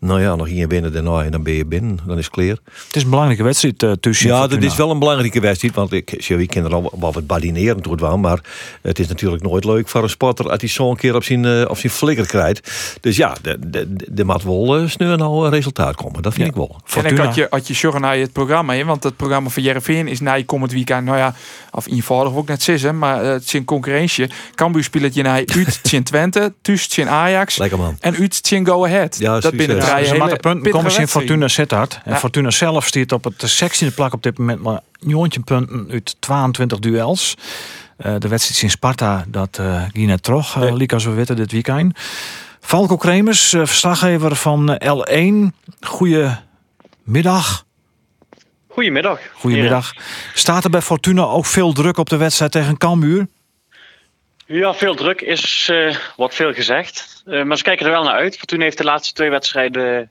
Nou ja, nog één binnen daarna en dan ben je binnen. Dan is het klaar. Het is een belangrijke wedstrijd uh, tussen. Ja, het is wel een belangrijke wedstrijd. Want ik, je kan er al wat badinerend door doen. Maar het is natuurlijk nooit leuk voor een sporter als hij zo'n keer op zijn, uh, op zijn flikker krijgt. Dus ja, er moet wel uh, sneu nou een resultaat komen. Dat vind ja. ik wel. Fortuna. En ik had je, had je zorgen naar het programma. He? Want het programma van Heerenveen is na je komend weekend. Nou ja, of eenvoudig ook net zes. He? Maar uh, het is een concurrentie. Cambuur speelt het je naar uit tegen Twente. Thuis tegen Ajax. Lekker man. En uit tegen Go Ahead. Ja, dat binnen. Ja, dus maar de punten komen ze in Fortuna Sittard. En ja. Fortuna zelf staat op het zestiende plak op dit moment. Maar Joontje punten uit tweeëntwintig duels. Uh, de wedstrijd in Sparta, dat uh, ging net terug. Uh, Lika zo weten dit weekend. Falco Kremers, uh, verslaggever van L één. Goedemiddag. Goedemiddag. Goedemiddag. Ja. Staat er bij Fortuna ook veel druk op de wedstrijd tegen Cambuur? Ja, veel druk is uh, wat veel gezegd. Uh, maar ze kijken er wel naar uit. Fortuna heeft de laatste twee wedstrijden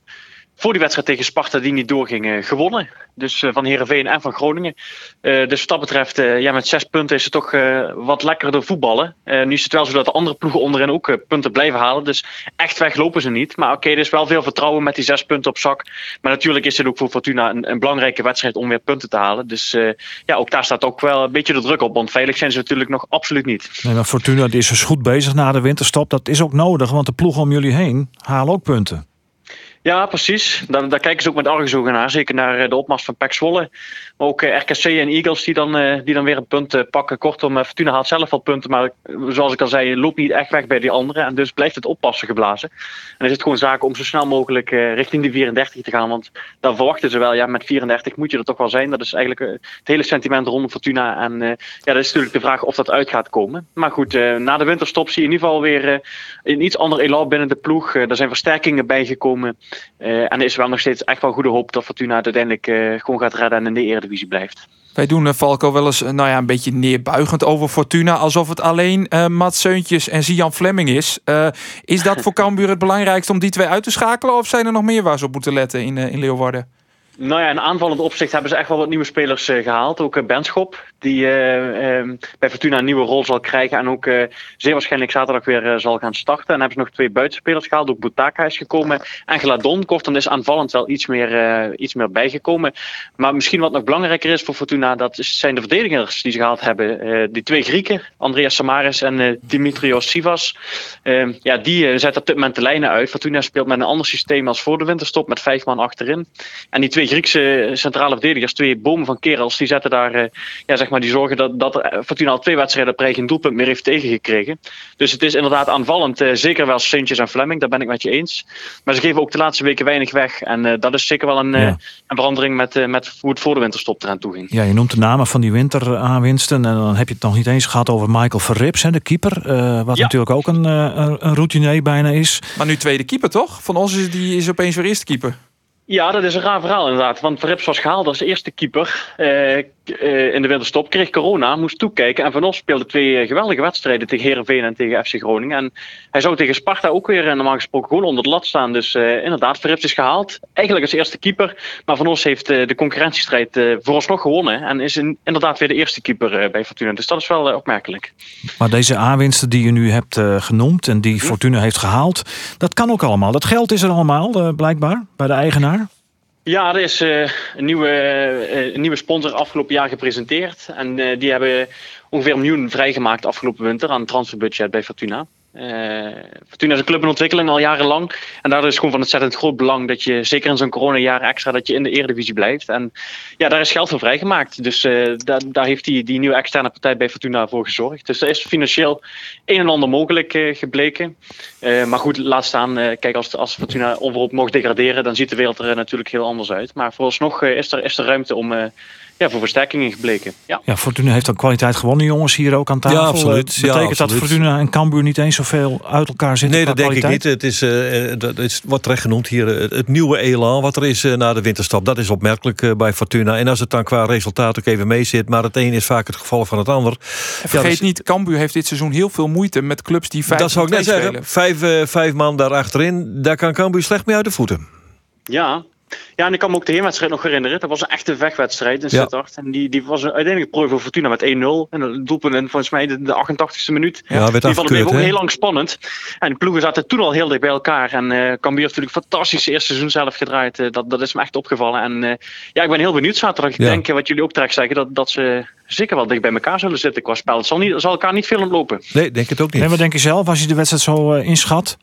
voor die wedstrijd tegen Sparta die niet doorgingen gewonnen. Dus uh, van Heerenveen en van Groningen. Uh, dus wat dat betreft, uh, ja, met zes punten is het toch uh, wat lekkerder voetballen. Uh, nu is het wel zo dat de andere ploegen onderin ook uh, punten blijven halen. Dus echt weglopen ze niet. Maar oké, okay, er is wel veel vertrouwen met die zes punten op zak. Maar natuurlijk is het ook voor Fortuna een, een belangrijke wedstrijd om weer punten te halen. Dus uh, ja, ook daar staat ook wel een beetje de druk op. Want veilig zijn ze natuurlijk nog absoluut niet. Nee, maar Fortuna die is dus goed bezig na de winterstop. Dat is ook nodig, want de ploegen om jullie heen halen ook punten. Ja, precies. Daar, daar kijken ze ook met argusogen naar. Zeker naar de opmars van P E C Zwolle. Maar ook R K C en Eagles die dan, die dan weer een punt pakken. Kortom, Fortuna haalt zelf al punten. Maar zoals ik al zei, loopt niet echt weg bij die anderen. En dus blijft het oppassen geblazen. En dan is het gewoon zaak om zo snel mogelijk richting die vierendertig te gaan. Want dan verwachten ze wel. Ja, met vierendertig moet je er toch wel zijn. Dat is eigenlijk het hele sentiment rondom Fortuna. En ja, dat is natuurlijk de vraag of dat uit gaat komen. Maar goed, na de winterstop zie je in ieder geval weer een iets ander elan binnen de ploeg. Er zijn versterkingen bijgekomen. Uh, en er is wel nog steeds echt wel goede hoop dat Fortuna het uiteindelijk uh, gewoon gaat redden en in de Eredivisie blijft. Wij doen uh, Falco wel eens uh, nou ja, een beetje neerbuigend over Fortuna. Alsof het alleen uh, Mats Seuntjens en Zian Flemming is. Uh, is dat voor Cambuur het belangrijkste om die twee uit te schakelen? Of zijn er nog meer waar ze op moeten letten in, uh, in Leeuwarden? Nou ja, in aanvallend opzicht hebben ze echt wel wat nieuwe spelers uh, gehaald. Ook uh, Benschop, die uh, um, bij Fortuna een nieuwe rol zal krijgen. En ook uh, zeer waarschijnlijk zaterdag weer uh, zal gaan starten. En hebben ze nog twee buitenspelers gehaald. Ook Boutaka is gekomen. En Gladon, kortom, is aanvallend wel iets meer, uh, iets meer bijgekomen. Maar misschien wat nog belangrijker is voor Fortuna, dat zijn de verdedigers die ze gehaald hebben. Uh, die twee Grieken, Andreas Samaris en uh, Dimitrios Sivas. Uh, ja, die uh, zetten op dit moment de lijnen uit. Fortuna speelt met een ander systeem als voor de winterstop, met vijf man achterin. En die twee Griekse centrale verdedigers, twee bomen van kerels, die zetten daar, uh, ja, zeg maar, die zorgen dat, dat Fortuna al twee wedstrijden op rij geen doelpunt meer heeft tegengekregen. Dus het is inderdaad aanvallend, uh, zeker wel Seuntjens en Flemming, daar ben ik met je eens. Maar ze geven ook de laatste weken weinig weg. En uh, dat is zeker wel een, ja. uh, een verandering met, uh, met hoe het voor de winterstop eraan toe ging. Ja, je noemt de namen van die winteraanwinsten en dan heb je het nog niet eens gehad over Michael Verrips, hè, de keeper. Uh, wat ja. natuurlijk ook een, uh, een routinier bijna is. Maar nu tweede keeper, toch? Van ons is die is opeens weer eerste keeper. Ja, dat is een raar verhaal inderdaad. Want Verrips was gehaald als eerste keeper uh, uh, in de winterstop. Kreeg corona, moest toekijken. En Van Os speelde twee geweldige wedstrijden tegen Heerenveen en tegen F C Groningen. En hij zou tegen Sparta ook weer normaal gesproken gewoon onder de lat staan. Dus uh, inderdaad, Verrips is gehaald. Eigenlijk als eerste keeper. Maar Van Os heeft uh, de concurrentiestrijd uh, vooralsnog gewonnen. En is in, inderdaad weer de eerste keeper uh, bij Fortuna. Dus dat is wel uh, opmerkelijk. Maar deze aanwinsten die je nu hebt uh, genoemd en die Fortuna heeft gehaald, dat kan ook allemaal. Dat geld is er allemaal, uh, blijkbaar, bij de eigenaar. Ja, er is uh, een, nieuwe, uh, een nieuwe sponsor afgelopen jaar gepresenteerd. En uh, die hebben ongeveer een miljoen vrijgemaakt afgelopen winter aan het transferbudget bij Fortuna. Uh, Fortuna is een club in ontwikkeling al jarenlang. En daardoor is gewoon van ontzettend groot belang dat je, zeker in zo'n coronajaar extra, dat je in de Eredivisie blijft. En ja, daar is geld voor vrijgemaakt. Dus uh, daar, daar heeft die, die nieuwe externe partij bij Fortuna voor gezorgd. Dus er is financieel een en ander mogelijk uh, gebleken. Uh, maar goed, laat staan. Uh, kijk, als, als Fortuna onverhoopt mocht degraderen, dan ziet de wereld er uh, natuurlijk heel anders uit. Maar vooralsnog uh, is, er, is er ruimte om... Uh, Ja, voor versterkingen gebleken. Ja. ja, Fortuna heeft dan kwaliteit gewonnen, jongens, hier ook aan tafel. Ja, absoluut. Betekent ja, absoluut. dat Fortuna en Cambuur niet eens zoveel uit elkaar zitten? Nee, dat denk kwaliteit? ik niet. Het is, uh, dat is wat terecht genoemd hier. Het nieuwe elan wat er is uh, na de winterstap, dat is opmerkelijk uh, bij Fortuna. En als het dan qua resultaat ook even mee zit, maar het een is vaak het geval van het ander. En vergeet ja, dus, niet, Cambuur heeft dit seizoen heel veel moeite met clubs die vijf dat zou ik net zeggen. Vijf, uh, vijf man daar achterin, daar kan Cambuur slecht mee uit de voeten. Ja, Ja, en ik kan me ook de heenwedstrijd nog herinneren. Dat was een echte vechtwedstrijd in Sittard. Ja. En die, die was uiteindelijk prooi voor Fortuna met één nul. En het doelpunt in, volgens mij de, de achtentachtigste minuut. Ja, werd die van hem ook heel lang spannend. En de ploegen zaten toen al heel dicht bij elkaar. En uh, Cambuur heeft natuurlijk fantastisch eerste seizoen zelf gedraaid. Uh, dat, dat is me echt opgevallen. En uh, ja, ik ben heel benieuwd zaterdag. Ik ja. denk, wat jullie ook terecht zeggen, dat, dat ze zeker wel dicht bij elkaar zullen zitten qua spel. Het zal, niet, zal elkaar niet veel ontlopen. Nee, denk het ook niet. En wat denk je zelf als je de wedstrijd zo uh, inschat?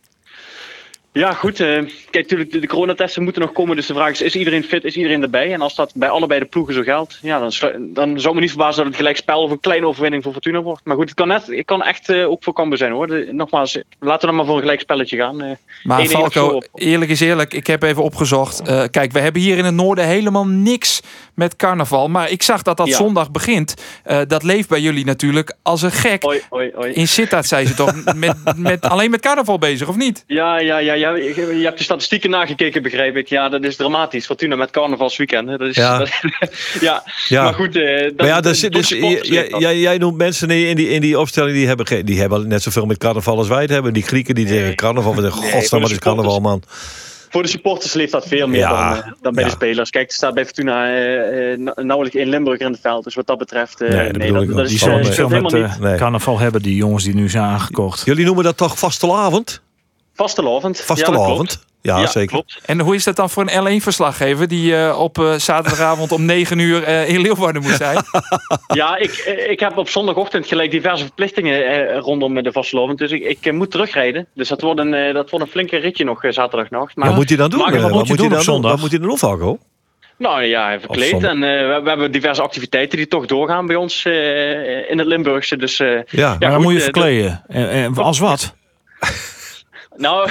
Ja, goed. Uh, kijk, natuurlijk, de coronatesten moeten nog komen. Dus de vraag is, is iedereen fit? Is iedereen erbij? En als dat bij allebei de ploegen zo geldt, ja, dan, slu- dan zou me niet verbazen dat het gelijk spel of een kleine overwinning voor Fortuna wordt. Maar goed, het kan, net, het kan echt uh, ook voor Cambuur zijn, hoor. De, nogmaals, laten we dan maar voor een gelijk spelletje gaan. Uh, maar Falco, eerlijk is eerlijk. Ik heb even opgezocht. Uh, kijk, we hebben hier in het noorden helemaal niks met carnaval. Maar ik zag dat dat ja. zondag begint. Uh, dat leeft bij jullie natuurlijk als een gek. Oi, oi, oi. In Sittard zijn ze toch met, met, alleen met carnaval bezig, of niet? Ja, ja, ja. ja. Ja, je hebt de statistieken nagekeken, begrijp ik. Ja, dat is dramatisch. Fortuna met carnavalsweekend. Dat is, ja. Dat, ja. ja, maar goed. Eh, dat, maar ja, dus, dus, jij, jij, jij noemt mensen in die, in die opstelling, die hebben, die hebben net zoveel met carnaval als wij het hebben. Die Grieken die nee. zeggen carnaval. Nee, godsnaam, wat is carnaval, man? Voor de supporters leeft dat veel meer ja, dan, dan bij ja. de spelers. Kijk, er staat bij Fortuna uh, uh, nauwelijks één Limburger in het veld. Dus wat dat betreft... Uh, nee, dat, nee, dat, dat is veel uh, met uh, nee. carnaval hebben, die jongens die nu zijn aangekocht. Jullie noemen dat toch vastelavond? Vastelavond. Vastelavond, ja, ja, zeker. Klopt. En hoe is dat dan voor een L één-verslaggever... die uh, op uh, zaterdagavond om negen uur uh, in Leeuwarden moet zijn? Ja, ik, ik heb op zondagochtend gelijk diverse verplichtingen uh, rondom de vastelavond. Dus ik, ik uh, moet terugrijden. Dus dat wordt een, uh, dat wordt een flinke ritje nog uh, zaterdagnacht. Maar wat moet hij dan doen? Maar, uh, wat, moet je doen, dan op zondag? Wat moet hij dan doen, Falco? Nou ja, verkleed. En uh, we, we hebben diverse activiteiten die toch doorgaan bij ons uh, in het Limburgse. Dus, uh, ja, ja, maar goed, moet je verkleden. Uh, uh, uh, als wat? Nou,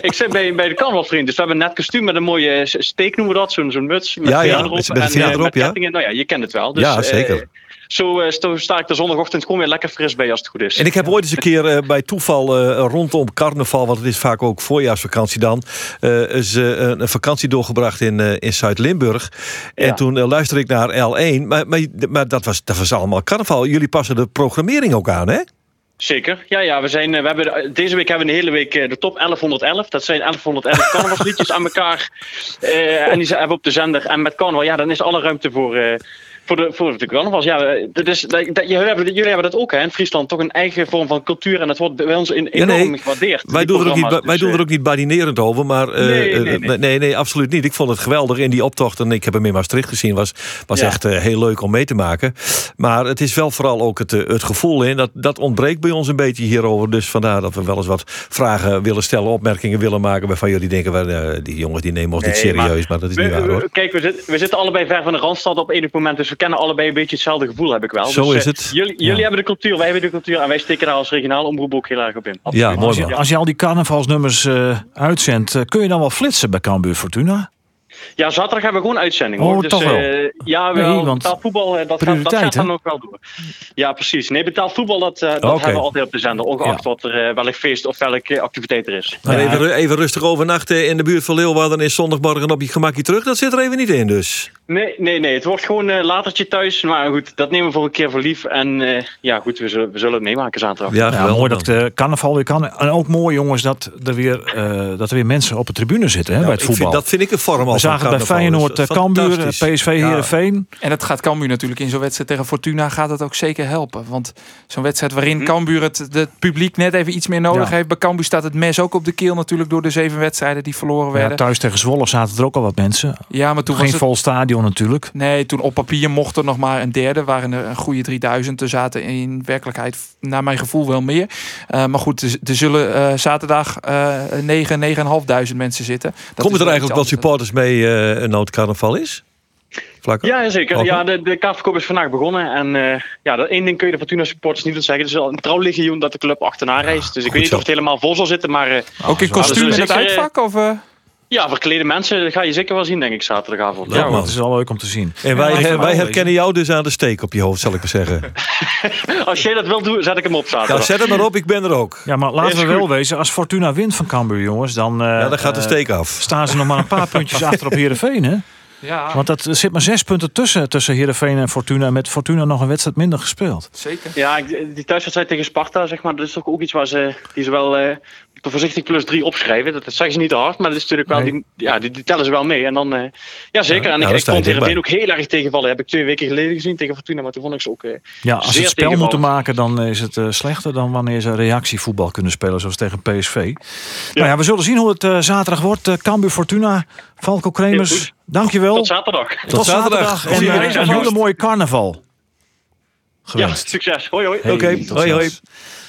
ik zit bij, bij de carnavalsvriend. Dus we hebben een net kostuum met een mooie steek, noemen we dat. Zo'n, zo'n muts met ja, ja, erop. En uh, erop, met ja. kettingen. Nou ja, je kent het wel. Dus, ja, zeker. Uh, zo uh, sta ik de zondagochtend gewoon weer lekker fris bij als het goed is. En ik heb ooit eens een keer uh, bij toeval uh, rondom carnaval... want het is vaak ook voorjaarsvakantie dan... Uh, is, uh, een vakantie doorgebracht in, uh, in Zuid-Limburg. En ja. toen uh, luisterde ik naar L één. Maar, maar, maar dat, was, dat was allemaal carnaval. Jullie passen de programmering ook aan, hè? Zeker. Ja, ja, we zijn, we hebben, deze week hebben we de hele week de top elfhonderdelf. Dat zijn elfhonderdelf carnavalsliedjes aan elkaar. Uh, en die hebben we op de zender. En met carnaval, ja, dan is alle ruimte voor... Uh... Voor de, voor de carnavals, ja, dat is, dat, dat, jullie, hebben, jullie hebben dat ook, hè, in Friesland, toch een eigen vorm van cultuur en dat wordt bij ons in, ja, enorm nee, gewaardeerd. Wij, doen er, ook niet, wij dus, doen er ook niet badinerend over, maar uh, nee, nee, nee. nee, nee, absoluut niet. Ik vond het geweldig in die optocht en ik heb hem in Maastricht gezien, was, was ja. echt uh, heel leuk om mee te maken. Maar het is wel vooral ook het, uh, het gevoel in, dat, dat ontbreekt bij ons een beetje hierover, dus vandaar dat we wel eens wat vragen willen stellen, opmerkingen willen maken, waarvan jullie denken, well, uh, die jongens die nemen ons nee, niet serieus, maar, maar dat is we, niet waar, hoor. Kijk, we, zit, we zitten allebei ver van de Randstad op enig moment, dus we kennen allebei een beetje hetzelfde gevoel, heb ik wel. Zo dus, is het. Uh, jullie jullie ja. hebben de cultuur, wij hebben de cultuur en wij steken daar als regionale omroep ook heel erg op in. Ja, mooi, als, je, als je al die carnavalsnummers uh, uitzendt, uh, kun je dan wel flitsen bij Cambuur Fortuna? Ja, zaterdag hebben we gewoon uitzending, hoor. Oh, dus, toch wel? Uh, ja, wel, nee, want betaald voetbal, uh, dat, gaat, dat gaat dan ook wel door. Ja, precies. Nee, betaald voetbal, dat, uh, dat okay. hebben we altijd op de zender. Ongeacht ja. wat er, uh, welk feest of welke activiteit er is. Maar ja. even, even rustig overnachten in de buurt van Leeuwarden is zondagmorgen op je gemakje terug. Dat zit er even niet in, dus. Nee, nee, nee. Het wordt gewoon een uh, latertje thuis. Maar goed, dat nemen we voor een keer voor lief. En uh, ja, goed, we zullen, we zullen het meemaken zaterdag. Ja, ja, mooi dat de carnaval weer kan. En ook mooi, jongens, dat er weer, uh, dat er weer mensen op de tribune zitten, hè, nou, bij het voetbal. Vind, dat vind ik een vorm al. We zagen bij Feyenoord, Cambuur, P S V, Heerenveen. Ja. En dat gaat Cambuur natuurlijk in zo'n wedstrijd tegen Fortuna... gaat dat ook zeker helpen. Want zo'n wedstrijd waarin Cambuur het, het publiek net even iets meer nodig ja. heeft... bij Cambuur staat het mes ook op de keel natuurlijk... door de zeven wedstrijden die verloren werden. Ja, thuis tegen Zwolle zaten er ook al wat mensen. Ja, maar toen Geen was het... vol stadion natuurlijk. Nee, toen op papier mocht er nog maar een derde. Waren er een goede drieduizend. Er zaten in werkelijkheid naar mijn gevoel wel meer. Uh, maar goed, er zullen uh, zaterdag negen, uh, negenduizend mensen zitten. Komen er eigenlijk wat supporters mee... Uh, een noodcarnaval is? Vlakker? Ja, zeker. Ja, de, de kaartverkoop is vandaag begonnen. En uh, ja, dat één ding kun je de Fortuna supporters niet zeggen. Het is al een trouwlegioen dat de club achterna reist. Ja, dus ik weet niet zo. Of het helemaal vol zal zitten. Maar, uh, oh, ook in kostuum in het uitvak? Of, uh... Ja, verklede mensen, dat ga je zeker wel zien, denk ik, zaterdagavond. Ja, dat is wel leuk om te zien. En wij, ja, wij herkennen jou dus aan de steek op je hoofd, zal ik maar zeggen. Als jij dat wil doen, zet ik hem op zaterdag. Ja, zet hem maar op, ik ben er ook. Ja, maar laten we wel wezen, als Fortuna wint van Cambuur, jongens, dan... Uh, ja, dan gaat de steek af. Staan ze nog maar een paar puntjes achter op Heerenveen, hè? Ja. Want dat, er zit maar zes punten tussen, tussen Heerenveen en Fortuna. Met Fortuna nog een wedstrijd minder gespeeld. Zeker. Ja, die thuiswedstrijd tegen Sparta, zeg maar, dat is toch ook iets waar ze, die ze wel uh, voorzichtig plus drie opschrijven. Dat, dat zeggen ze niet te hard, maar dat is natuurlijk wel, nee. die, ja, die, die tellen ze wel mee. En dan, uh, ja zeker. Ja, en nou, ik vond Heerenveen ook heel erg tegenvallen. Dat heb ik twee weken geleden gezien tegen Fortuna, maar toen vond ik ze ook uh, ja, als ze het spel moeten maken, dan is het uh, slechter dan wanneer ze reactievoetbal kunnen spelen, zoals tegen P S V. Ja. Nou ja, we zullen zien hoe het uh, zaterdag wordt. Uh, Cambuur Fortuna, Falco Kremers. Dankjewel. Tot zaterdag. Tot, Tot zaterdag. zaterdag. En uh, een hele mooie carnaval. Gewenst. Ja, succes. Hoi, hoi. Hey, Oké, okay. hoi, hoi.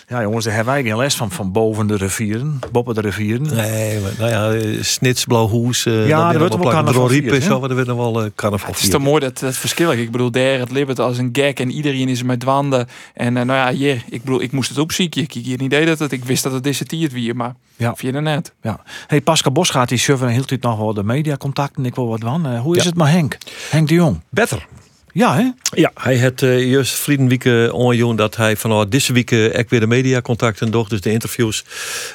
Ja, jongens, daar hebben wij geen les van, van boven de rivieren. Boppen de rivieren. Nee, maar, nou ja, Snits, Blauwhoes. Uh, ja, er wordt wel carnaval vierd. Er wordt nog wel carnaval vierd. Het is toch mooi, dat, dat verschil. Ik bedoel, daar het libbet als een gek en iedereen is met dwanden. En uh, nou ja, hier, ik bedoel, ik moest het opzieken. Ik had geen idee dat het, ik wist dat het disserteerd wie, maar ja. via de net. Ja. Hey, Pascal Bos gaat die server en hield dit nog wel de mediacontacten. Ik wil wat van. Uh, hoe is ja. het met Henk? Henk de Jong. Better. Ja, hè? Ja, hij had uh, juist vriendenwieken onjoen dat hij vanuit deze week uh, ook weer de mediacontacten doet, dus de interviews.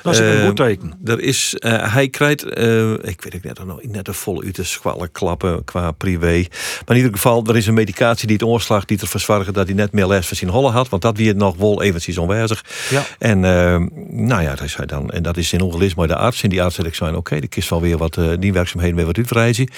Dat is uh, een goed teken. Er is, uh, hij krijgt, uh, ik weet het net nog net een volle uur te schwallen klappen qua privé. Maar in ieder geval, er is een medicatie die het oorslag die ervoor zorgt dat hij net meer les van zijn hollen had, want dat wie het nog wel eventjes onwijzig. Ja. En uh, nou ja, dat zei dan, en dat is in ongelis maar de arts. En die arts had ik zijn, oké, okay, de kist wel weer wat uh, die werkzaamheden weer wat uitreizen.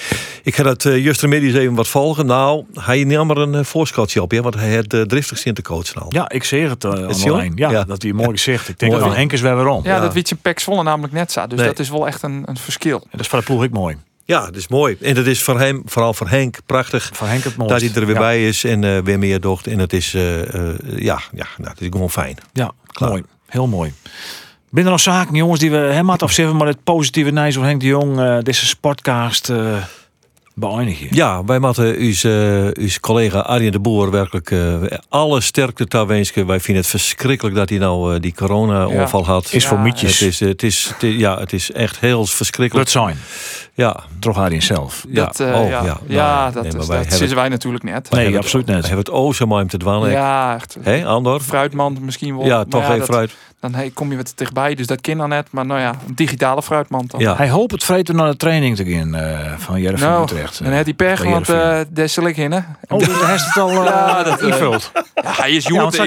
Ik ga dat uh, juist remedies even wat volgen. Nou, hij niet maar een voorschotje op, hè? Want hij had uh, driftig zin te coachen al. Ja, ik zeg het uh, online. Ja, ja, dat hij mooi gezicht. Ik denk, van Henk is weer weer om. Ja, ja. dat weet je Pek Zwolle namelijk net zat. Dus nee. dat is wel echt een, een verschil. En dat is van de ploeg ik mooi. Ja, dat is mooi. En dat is voor hem, vooral voor Henk, prachtig. Voor Henk het mooist. Dat hij er weer ja. bij is en uh, weer meer docht. En dat is, uh, uh, ja, ja nou, dat is gewoon fijn. Ja, klaar. Mooi. Heel mooi. Binnen nog zaken, jongens, die we hem had afzetten. Maar het positieve nijs van Henk de Jong, uh, deze sportcast... Uh, beëindigen. Ja, wij moeten onze uh, collega Arjen de Boer werkelijk uh, alle sterkte toewensen. Wij vinden het verschrikkelijk dat hij nou uh, die corona-onval ja. had. Is ja. voor mietjes. Het is, het is, het is, ja, het is echt heel verschrikkelijk. Dat zijn. Ja. Toch Arjen zelf. Ja, dat, uh, oh, ja. ja. Nou, ja dat, nee, is, dat zitten wij natuurlijk net. Nee, hebben absoluut het, net. We hebben het ozen maar hem te dwalen. Ja, echt. Hé, Andor? Fruitmand misschien wel. Ja, toch ja, even fruit. Dan hey, kom je wat dichtbij, dus dat kan dan net. Maar nou ja, een digitale fruitmand dan. Ja. Hij hoopt het vreten naar de training te gaan uh, van Heerenveen nou, Utrecht. Uh, en heeft hij pech, want uh, daar zal ik in, hè? Oh, dus hij is het al uh, ja, dat, uh, invult. Ja, hij is joerd ja,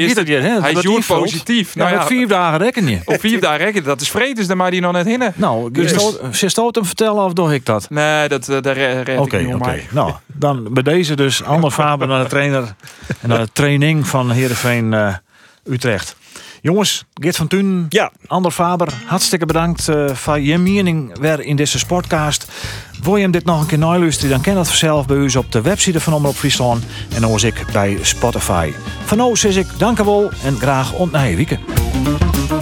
uh, positief. Nou, ja, ja, op vier dagen rekken je. Op vier dagen rekken dat is vredes dan maar die nog net hinnen. Nou, zit dat hem vertellen of doe ik dat? Nee, dat uh, daar red ik okay, niet okay. Nou, dan bij deze dus Ander Faber naar de trainer en naar de training van Heerenveen uh, Utrecht. Jongens, Geert van Tunen, ja. Ander Faber, hartstikke bedankt uh, voor je mening weer in deze sportcast. Wil je hem dit nog een keer naluisteren, dan ken dat vanzelf bij ons op de website van Omrop Fryslân en dan was ik bij Spotify. Van Os is ik, dank u wel en graag ontnij wieken.